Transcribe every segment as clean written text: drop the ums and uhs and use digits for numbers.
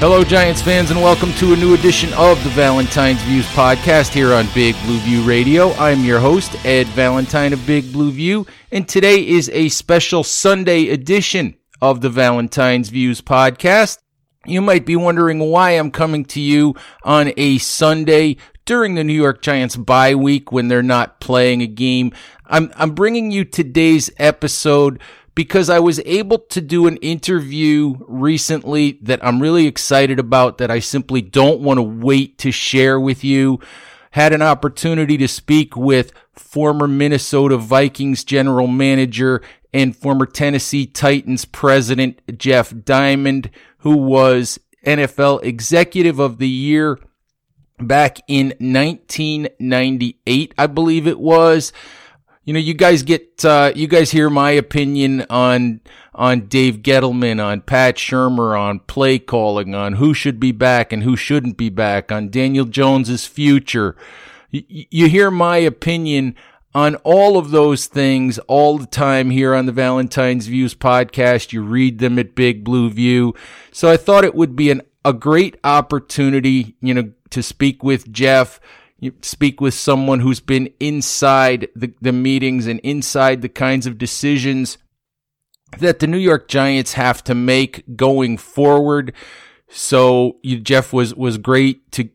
Hello, Giants fans, and welcome to a new edition of the Valentine's Views podcast here on Big Blue View Radio. I'm your host, Ed Valentine of Big Blue View, and today is a special Sunday edition of the Valentine's Views podcast. You might be wondering why I'm coming to you on a Sunday during the New York Giants bye week when they're not playing a game. I'm bringing you today's episode because I was able to do an interview recently that I'm really excited about, that I simply don't want to wait to share with you. Had an opportunity to speak with former Minnesota Vikings general manager and former Tennessee Titans president Jeff Diamond, who was NFL Executive of the Year back in 1998, I believe it was. You know, you guys hear my opinion on Dave Gettleman, on Pat Shurmur, on play calling, on who should be back and who shouldn't be back, on Daniel Jones's future. You hear my opinion on all of those things all the time here on the Valentine's Views podcast. You read them at Big Blue View. So I thought it would be a great opportunity, you know, to speak with Jeff. You speak with someone who's been inside the meetings and inside the kinds of decisions that the New York Giants have to make going forward. So Jeff was great to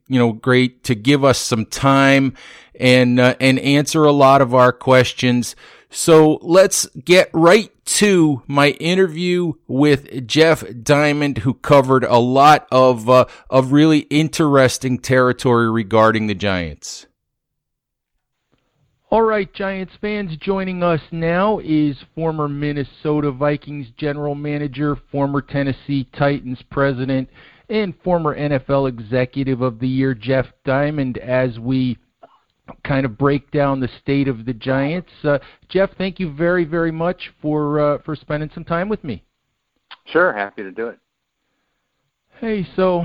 give us some time and answer a lot of our questions. So let's get right to my interview with Jeff Diamond, who covered a lot of really interesting territory regarding the Giants. All right, Giants fans, joining us now is former Minnesota Vikings general manager, former Tennessee Titans president, and former NFL Executive of the Year, Jeff Diamond, as we kind of break down the state of the Giants. Jeff, thank you very, very much for spending some time with me. Sure, happy to do it. Hey, so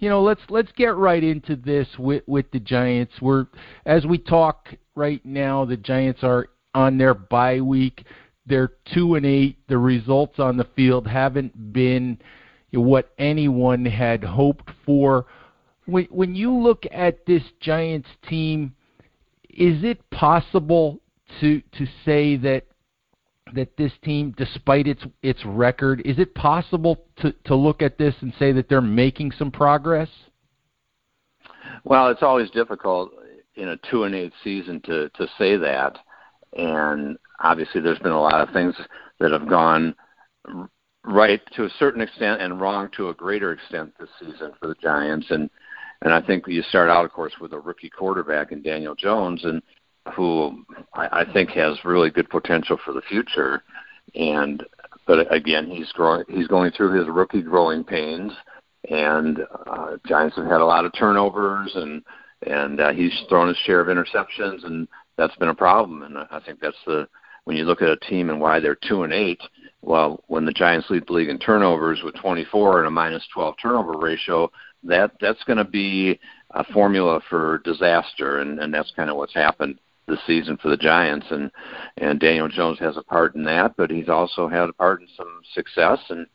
you know, let's get right into this with the Giants. We're, as we talk right now, the Giants are on their bye week. They're 2-8. The results on the field haven't been what anyone had hoped for. When you look at this Giants team, is it possible to say that this team, despite its record, is it possible to look at this and say that they're making some progress? Well, it's always difficult in a 2-8 season to say that, and obviously there's been a lot of things that have gone right to a certain extent and wrong to a greater extent this season for the Giants. And I think you start out, of course, with a rookie quarterback in Daniel Jones, and who I think has really good potential for the future. But again, he's going through his rookie growing pains, and Giants have had a lot of turnovers, and he's thrown his share of interceptions, and that's been a problem. And I think that's when you look at a team and why they're 2-8. Well, when the Giants lead the league in turnovers with 24 and a -12 turnover ratio, that's going to be a formula for disaster, and that's kind of what's happened this season for the Giants. And Daniel Jones has a part in that, but he's also had a part in some success, and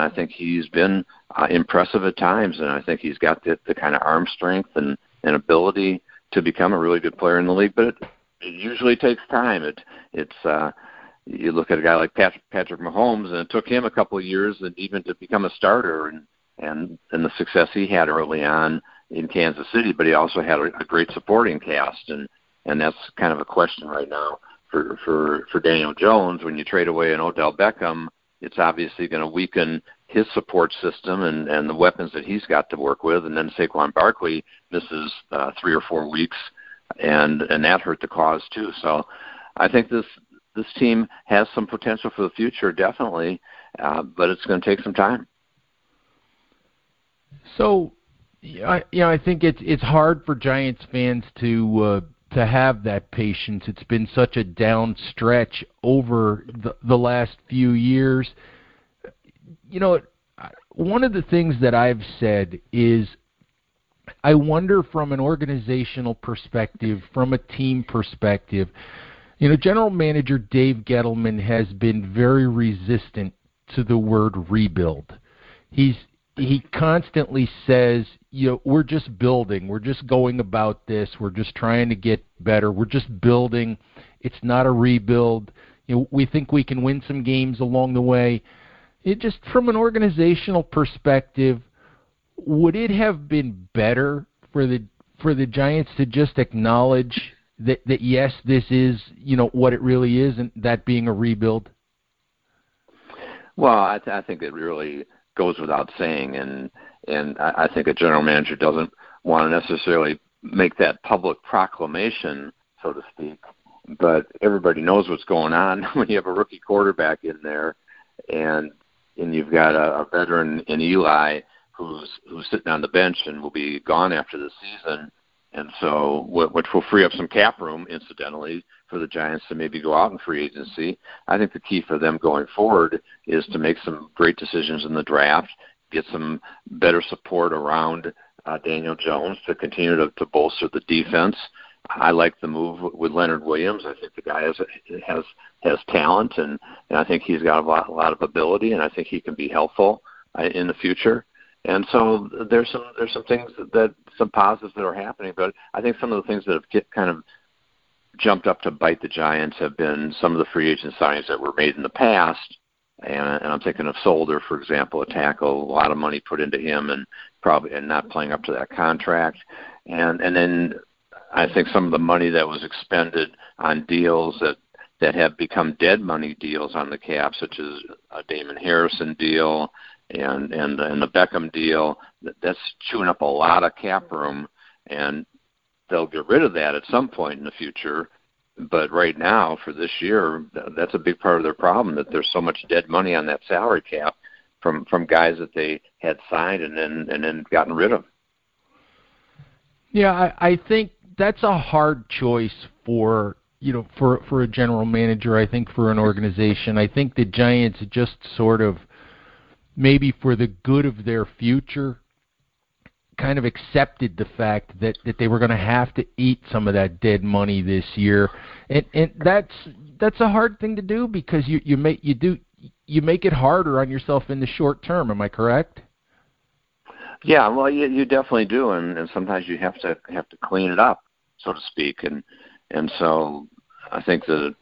I think he's been impressive at times, and I think he's got the kind of arm strength and ability to become a really good player in the league, but it usually takes time. It's you look at a guy like Patrick Mahomes, and it took him a couple of years and even to become a starter, and the success he had early on in Kansas City, but he also had a great supporting cast, and that's kind of a question right now for Daniel Jones. When you trade away an Odell Beckham, it's obviously going to weaken his support system and the weapons that he's got to work with. And then Saquon Barkley misses 3 or 4 weeks, and that hurt the cause too. So I think this team has some potential for the future, definitely, but it's going to take some time. So, I think it's hard for Giants fans to have that patience. It's been such a down stretch over the last few years. You know, one of the things that I've said is I wonder from an organizational perspective, from a team perspective, you know, General Manager Dave Gettleman has been very resistant to the word rebuild. He constantly says, you know, we're just building. We're just going about this. We're just trying to get better. We're just building. It's not a rebuild. You know, we think we can win some games along the way. It just, from an organizational perspective, would it have been better for the Giants to just acknowledge that yes, this is, you know, what it really is, and that being a rebuild? Well, I think it really goes without saying, and I think a general manager doesn't want to necessarily make that public proclamation, so to speak, but everybody knows what's going on when you have a rookie quarterback in there, and you've got a veteran in Eli who's sitting on the bench and will be gone after the season, and so which will free up some cap room, incidentally, for the Giants to maybe go out in free agency. I think the key for them going forward is to make some great decisions in the draft, get some better support around Daniel Jones to continue to bolster the defense. I like the move with Leonard Williams. I think the guy has talent, and I think he's got a lot of ability, and I think he can be helpful in the future. And so there's some things that some positives that are happening, but I think some of the things that have kind of jumped up to bite the Giants have been some of the free agent signings that were made in the past, and I'm thinking of Solder, for example, a tackle, a lot of money put into him, and not playing up to that contract, and then I think some of the money that was expended on deals that have become dead money deals on the cap, such as a Damon Harrison deal and the Beckham deal, that's chewing up a lot of cap room, and they'll get rid of that at some point in the future. But right now, for this year, that's a big part of their problem, that there's so much dead money on that salary cap from guys that they had signed and then gotten rid of. Yeah, I think that's a hard choice for a general manager, I think, for an organization. I think the Giants just sort of, maybe for the good of their future, kind of accepted the fact that they were going to have to eat some of that dead money this year, and that's a hard thing to do, because you make it harder on yourself in the short term. Am I correct? Yeah, well, you definitely do, and sometimes you have to clean it up, so to speak, and so I think the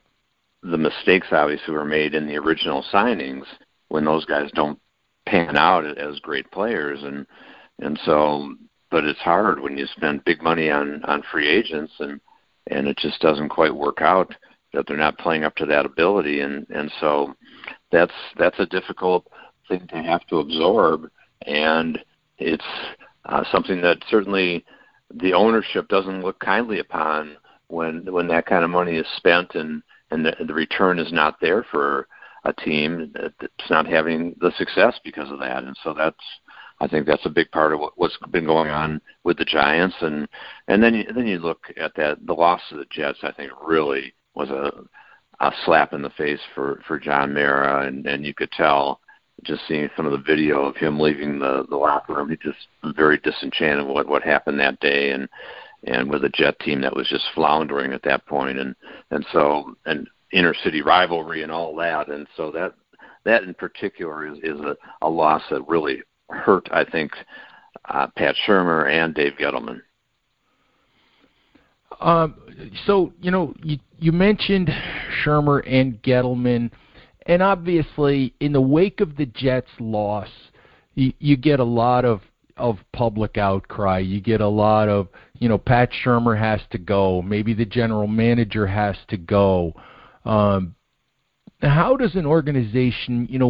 mistakes obviously were made in the original signings when those guys don't pan out as great players, and so, but it's hard when you spend big money on free agents and it just doesn't quite work out, that they're not playing up to that ability, and so that's a difficult thing to have to absorb, and it's something that certainly the ownership doesn't look kindly upon when that kind of money is spent and the return is not there for a team that's not having the success because of that. And so I think that's a big part of what's been going on with the Giants. And then you look at the loss of the Jets, I think really was a slap in the face for John Mara. And you could tell just seeing some of the video of him leaving the locker room, he just very disenchanted with what happened that day, and with a Jet team that was just floundering at that point, and so an inner city rivalry and all that, and so that in particular is a loss that really hurt, I think, Pat Shurmur and Dave Gettleman. So, you know, you mentioned Shurmur and Gettleman, and obviously in the wake of the Jets' loss, you get a lot of public outcry. You get a lot of, you know, Pat Shurmur has to go. Maybe the general manager has to go. How does an organization, you know,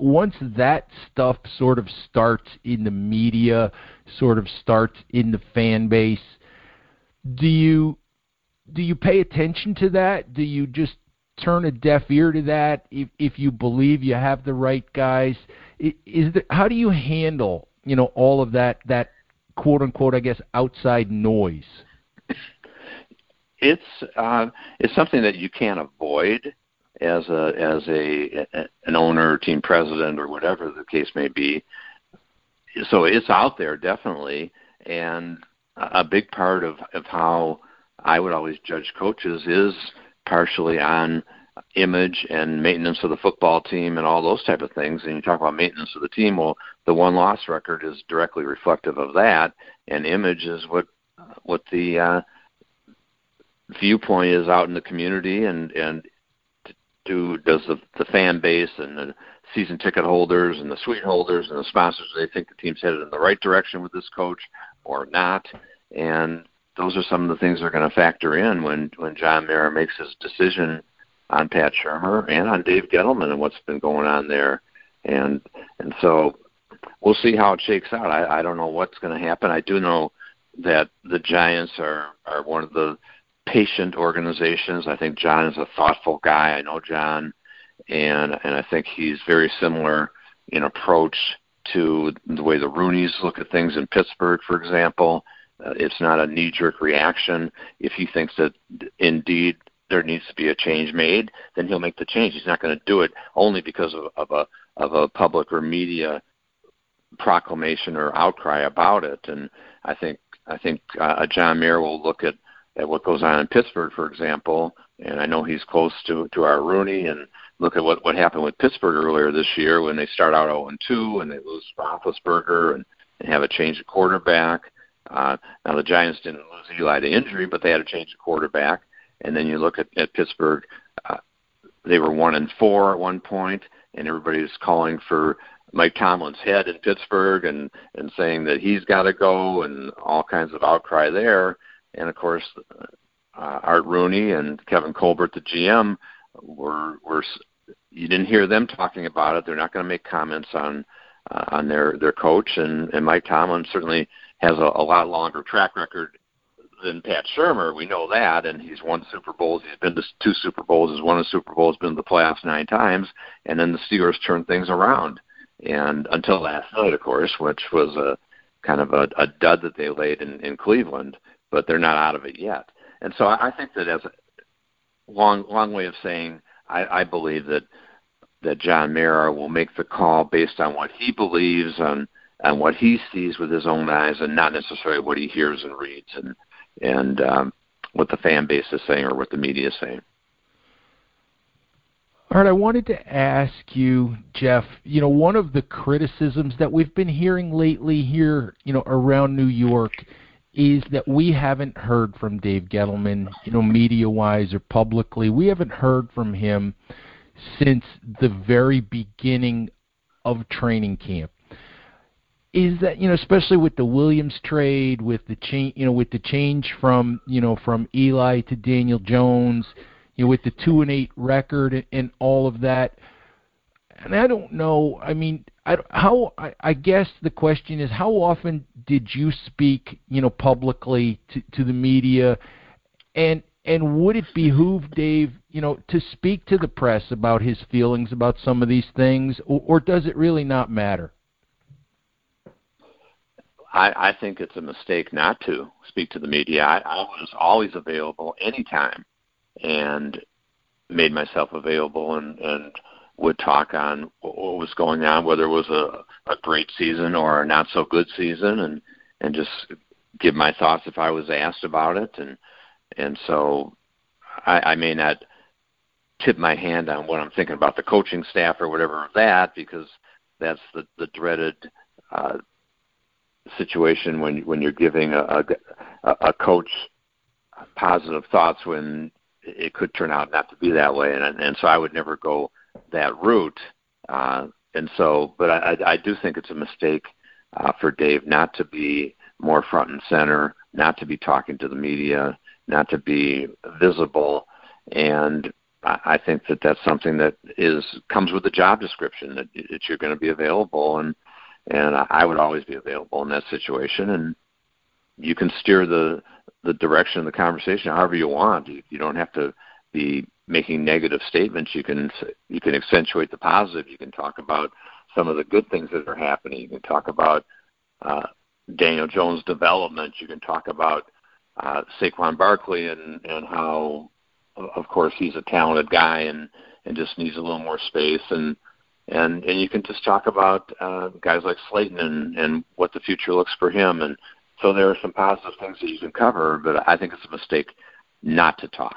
once that stuff sort of starts in the media, sort of starts in the fan base, do you pay attention to that? Do you just turn a deaf ear to that if you believe you have the right guys? How do you handle, you know, all of that quote unquote, I guess, outside noise? It's something that you can't avoid as an owner, or team president, or whatever the case may be. So it's out there definitely, and a big part of how I would always judge coaches is partially on image and maintenance of the football team and all those type of things. And you talk about maintenance of the team, well, the one-loss record is directly reflective of that, and image is what the viewpoint is out in the community, and does the fan base and the season ticket holders and the suite holders and the sponsors, they think the team's headed in the right direction with this coach or not? And those are some of the things that are going to factor in when John Mara makes his decision on Pat Shurmur and on Dave Gettleman and what's been going on there. And so we'll see how it shakes out. I don't know what's going to happen. I do know that the Giants are one of the patient organizations. I think John is a thoughtful guy. I know John, and I think he's very similar in approach to the way the Rooneys look at things in Pittsburgh, for example. It's not a knee-jerk reaction. If he thinks that indeed there needs to be a change made, then he'll make the change. He's not going to do it only because of a public or media proclamation or outcry about it. And I think John Mara will look at what goes on in Pittsburgh, for example, and I know he's close to Art Rooney, and look at what happened with Pittsburgh earlier this year when they start out 0-2 and they lose Roethlisberger and have a change of quarterback. Now, the Giants didn't lose Eli to injury, but they had a change of quarterback. And then you look at Pittsburgh, they were 1-4 at one point, and everybody was calling for Mike Tomlin's head in Pittsburgh and saying that he's got to go and all kinds of outcry there. And, of course, Art Rooney and Kevin Colbert, the GM, were you didn't hear them talking about it. They're not going to make comments on their coach. And Mike Tomlin certainly has a lot longer track record than Pat Shurmur. We know that, and he's won Super Bowls. He's been to two Super Bowls. He's won a Super Bowl. He's been to the playoffs 9 times. And then the Steelers turned things around. And until last night, of course, which was a kind of a dud that they laid in Cleveland. But they're not out of it yet. And so I think that as a long way of saying, I believe that John Mara will make the call based on what he believes and what he sees with his own eyes and not necessarily what he hears and reads and what the fan base is saying or what the media is saying. All right, I wanted to ask you, Jeff, you know, one of the criticisms that we've been hearing lately here, you know, around New York is that we haven't heard from Dave Gettleman, you know, media-wise or publicly. We haven't heard from him since the very beginning of training camp. Is that, you know, especially with the Williams trade, with the change from Eli to Daniel Jones, you know, with the 2-8 record and all of that. And I don't know. I mean, I guess the question is, how often did you speak, you know, publicly to the media, and would it behoove Dave, you know, to speak to the press about his feelings about some of these things, or does it really not matter? I think it's a mistake not to speak to the media. I was always available anytime, and made myself available and would talk on what was going on, whether it was a great season or a not so good season, and just give my thoughts if I was asked about it. And so I may not tip my hand on what I'm thinking about the coaching staff or whatever of that, because that's the dreaded situation when you're giving a coach positive thoughts when it could turn out not to be that way. And so I would never go that route. But I do think it's a mistake for Dave not to be more front and center, not to be talking to the media, not to be visible. And I think that that's something that comes with the job description, that you're going to be available. And I would always be available in that situation. And you can steer the direction of the conversation however you want. You don't have to be making negative statements. You can accentuate the positive. You can talk about some of the good things that are happening. You can talk about Daniel Jones' development. You can talk about Saquon Barkley and how, of course, he's a talented guy and just needs a little more space. And you can just talk about guys like Slayton and what the future looks for him. And so there are some positive things that you can cover, but I think it's a mistake not to talk.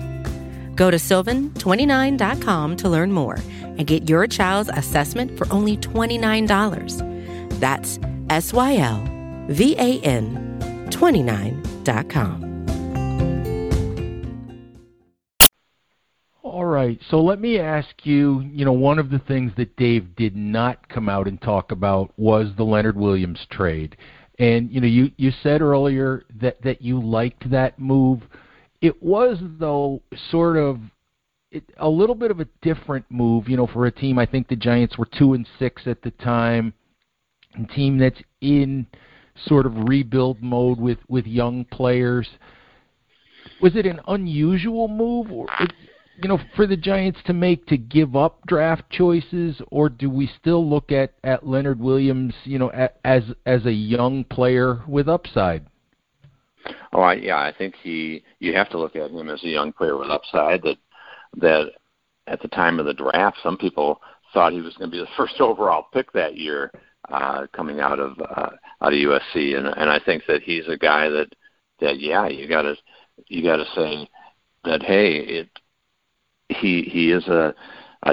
Go to sylvan29.com to learn more and get your child's assessment for only $29. That's SYLVAN29.com. All right, so let me ask you, one of the things that Dave did not come out and talk about was the Leonard Williams trade. And, you said earlier that you liked that move. It was, though, sort of a little bit of a different move, for a team. I think the Giants were 2-6 at the time, a team that's in sort of rebuild mode with young players. Was it an unusual move, or for the Giants to make, to give up draft choices, or do we still look at Leonard Williams, as a young player with upside? Oh, I think you have to look at him as a young player with upside. That at the time of the draft, some people thought he was going to be the first overall pick that year, coming out of USC, and I think that he's a guy that you got to say that, hey, He is a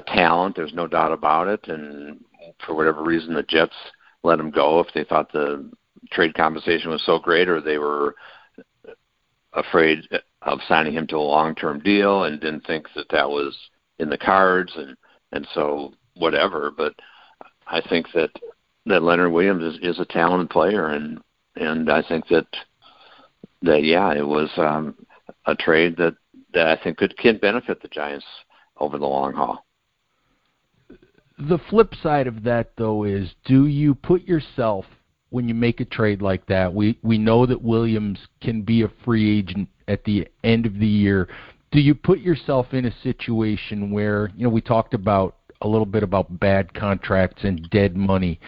talent. There's no doubt about it. And for whatever reason, the Jets let him go, if they thought the trade compensation was so great, or they were afraid of signing him to a long-term deal and didn't think that was in the cards. And so whatever. But I think that Leonard Williams is a talented player. And I think that it was a trade that I think can benefit the Giants over the long haul. The flip side of that, though, is, do you put yourself, when you make a trade like that, we know that Williams can be a free agent at the end of the year, do you put yourself in a situation where, we talked about a little bit about bad contracts and dead money,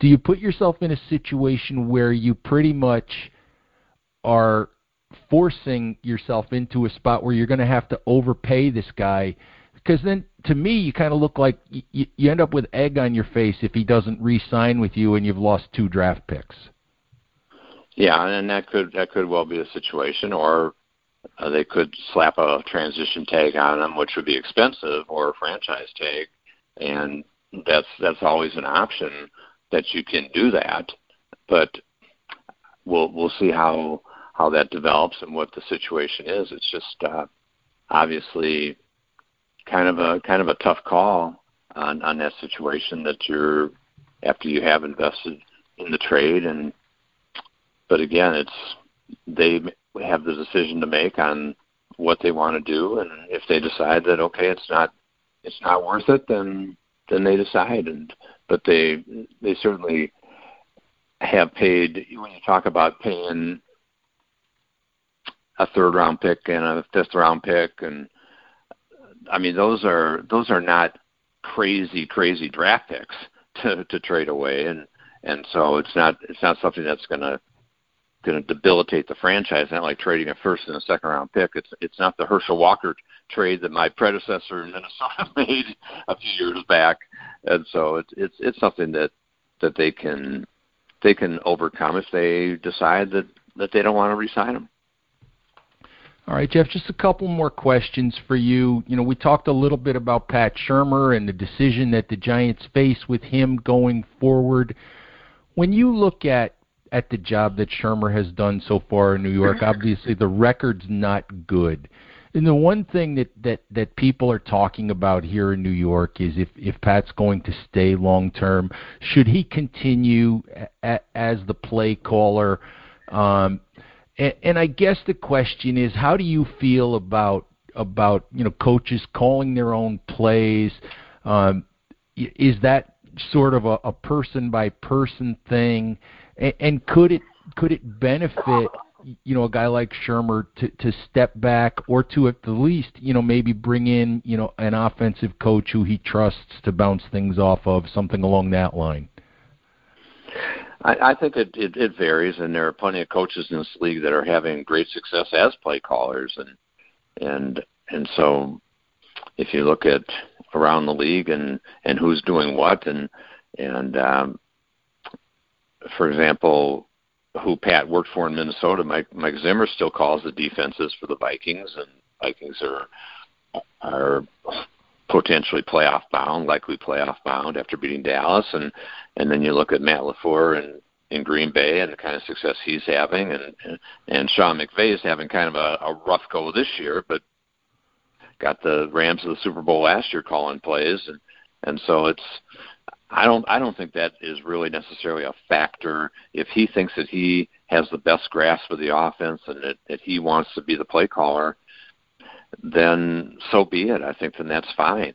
do you put yourself in a situation where you pretty much are forcing yourself into a spot where you're going to have to overpay this guy? Because then, to me, you kind of look like you end up with egg on your face if he doesn't re-sign with you and you've lost 2 draft picks. Yeah, and that could well be a situation, or they could slap a transition tag on him, which would be expensive, or a franchise tag, and that's always an option that you can do that. But we'll see how that develops and what the situation is. It's just obviously kind of a tough call on that situation that you're after you have invested in the trade. And but again, they have the decision to make on what they want to do, and if they decide that okay, it's not worth it, then they decide. But they certainly have paid. When you talk about paying a third round pick and a fifth round pick, and I mean those are not crazy draft picks to trade away, and so it's not something that's going to debilitate the franchise. Not like trading a first and a second round pick. It's not the Herschel Walker trade that my predecessor in Minnesota made a few years back, and so it's something that they can overcome if they decide that they don't want to re-sign him. All right, Jeff, just a couple more questions for you. You know, we talked a little bit about Pat Shurmur and the decision that the Giants face with him going forward. When you look at the job that Shurmur has done so far in New York, obviously the record's not good. And the one thing that people are talking about here in New York is if Pat's going to stay long-term, should he continue as the play caller? And I guess the question is, how do you feel about coaches calling their own plays? Is that sort of a person-by-person thing? And could it benefit, a guy like Shurmur to step back, or to at the least, maybe bring in, an offensive coach who he trusts to bounce things off of, something along that line? I think it varies, and there are plenty of coaches in this league that are having great success as play callers, and so if you look at around the league and who's doing what, and for example, who Pat worked for in Minnesota, Mike Zimmer still calls the defenses for the Vikings, and Vikings are potentially playoff bound, likely playoff bound after beating Dallas, and then you look at Matt LaFleur in Green Bay and the kind of success he's having, and Sean McVay is having kind of a rough go this year, but got the Rams to the Super Bowl last year calling plays, and so it's. I don't think that is really necessarily a factor. If he thinks that he has the best grasp of the offense and that he wants to be the play caller, then so be it. I think then that's fine.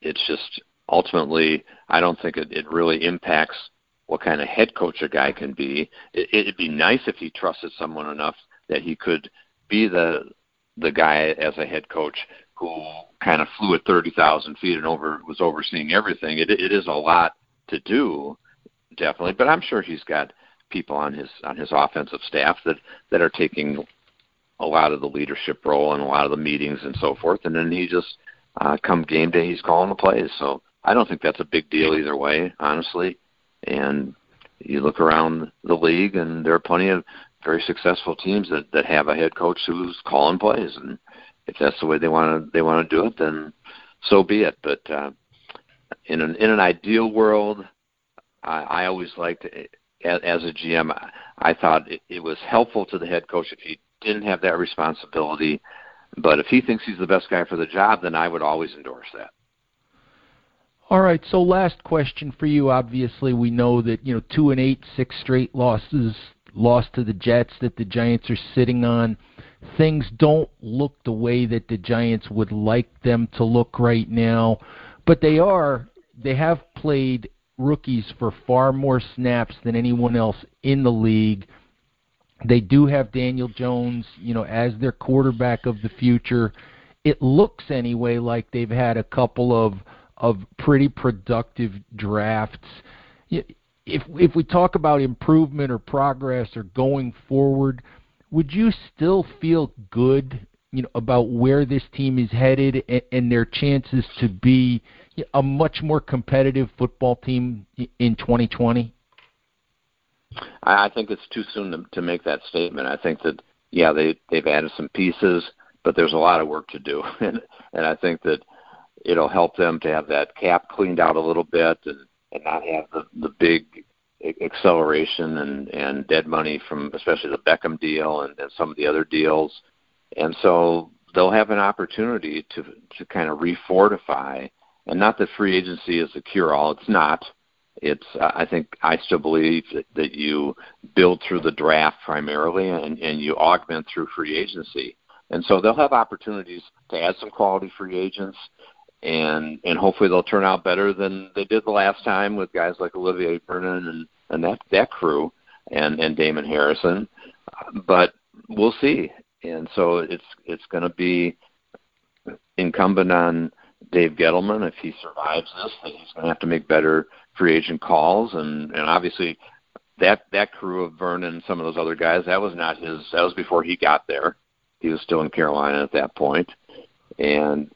It's just ultimately I don't think it really impacts what kind of head coach a guy can be. It'd be nice if he trusted someone enough that he could be the guy as a head coach who kind of flew at 30,000 feet and was overseeing everything. It is a lot to do, definitely, but I'm sure he's got people on his offensive staff that are taking a lot of the leadership role and a lot of the meetings and so forth, and then he just, come game day, he's calling the plays. So I don't think that's a big deal either way, honestly. And you look around the league, and there are plenty of very successful teams that have a head coach who's calling plays, and if that's the way they want to do it, then so be it. But in an ideal world, I always liked, as a GM, I thought it was helpful to the head coach if he didn't have that responsibility. But if he thinks he's the best guy for the job, then I would always endorse that. All right, so last question for you. Obviously, we know that 2-8, 6 straight lost to the Jets that the Giants are sitting on. Things don't look the way that the Giants would like them to look right now, but they have played rookies for far more snaps than anyone else in the league. They do have Daniel Jones, as their quarterback of the future. It looks anyway like they've had a couple of pretty productive drafts. If we talk about improvement or progress or going forward, would you still feel good, about where this team is headed and their chances to be a much more competitive football team in 2020? I think it's too soon to make that statement. I think that, they've added some pieces, but there's a lot of work to do. And I think that it'll help them to have that cap cleaned out a little bit and not have the big acceleration and dead money from especially the Beckham deal and some of the other deals. And so they'll have an opportunity to kind of refortify. And not that free agency is a cure-all. It's not. I still believe that you build through the draft primarily and you augment through free agency. And so they'll have opportunities to add some quality free agents, and hopefully they'll turn out better than they did the last time with guys like Olivier Vernon and that crew and Damon Harrison. But we'll see. And so it's going to be incumbent on Dave Gettleman, if he survives this, that he's going to have to make better free agent calls. And obviously that crew of Vernon and some of those other guys, that was not his. That was before he got there. He was still in Carolina at that point. And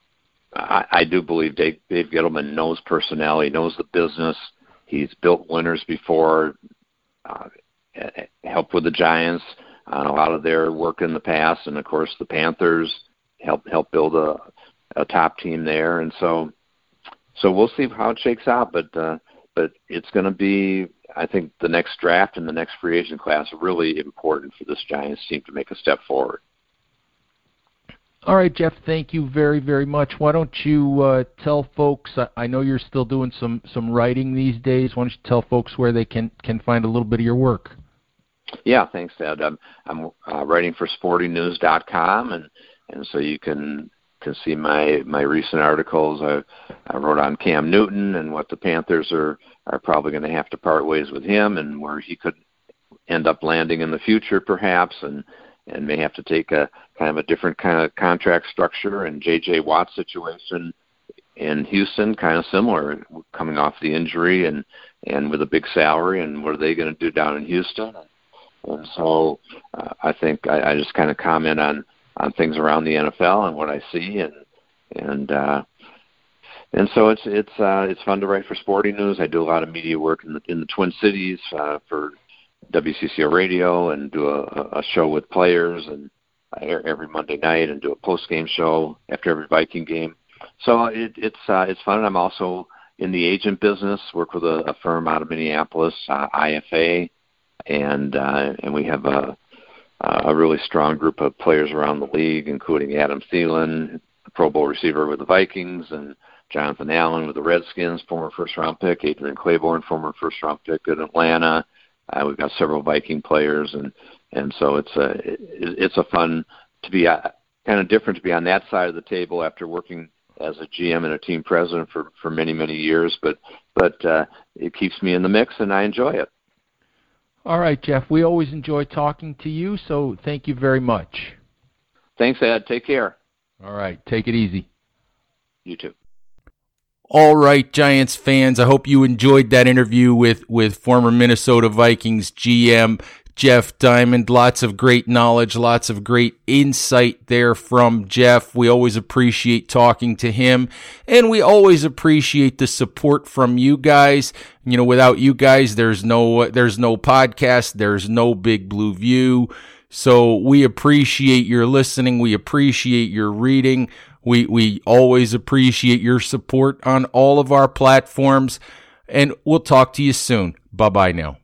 I do believe Dave Gettleman knows personnel. He knows the business. He's built winners before, helped with the Giants on a lot of their work in the past. And, of course, the Panthers helped build a top team there. And so we'll see how it shakes out. But it's going to be, I think, the next draft and the next free agent class really important for this Giants team to make a step forward. All right, Jeff, thank you very, very much. Why don't you tell folks, I know you're still doing some writing these days. Why don't you tell folks where they can find a little bit of your work? Yeah, thanks, Ed. I'm writing for SportingNews.com, and so you can see my recent articles. I wrote on Cam Newton and what the Panthers are probably going to have to part ways with him and where he could end up landing in the future perhaps, and may have to take a kind of a different kind of contract structure, and J.J. Watt's situation in Houston, kind of similar, coming off the injury and with a big salary, and what are they going to do down in Houston? And so I think I just kind of comment on things around the NFL and what I see, and so it's fun to write for Sporting News. I do a lot of media work in the Twin Cities for WCCO radio, and do a show with players, and I air every Monday night, and do a post-game show after every Viking game. So it's fun. I'm also in the agent business, work with a firm out of Minneapolis, IFA, and we have a really strong group of players around the league, including Adam Thielen, the Pro Bowl receiver with the Vikings, and Jonathan Allen with the Redskins, former first-round pick, Adrian Claiborne, former first-round pick at Atlanta. We've got several Viking players, and so it's a fun to be kind of different to be on that side of the table after working as a GM and a team president for many years. But it keeps me in the mix, and I enjoy it. All right, Jeff. We always enjoy talking to you, so thank you very much. Thanks, Ed. Take care. All right. Take it easy. You too. All right, Giants fans, I hope you enjoyed that interview with former Minnesota Vikings GM Jeff Diamond. Lots of great knowledge, lots of great insight there from Jeff. We always appreciate talking to him, and we always appreciate the support from you guys. You know, without you guys, there's no podcast, there's no Big Blue View. So we appreciate your listening. We appreciate your reading. We always appreciate your support on all of our platforms, and we'll talk to you soon. Bye-bye now.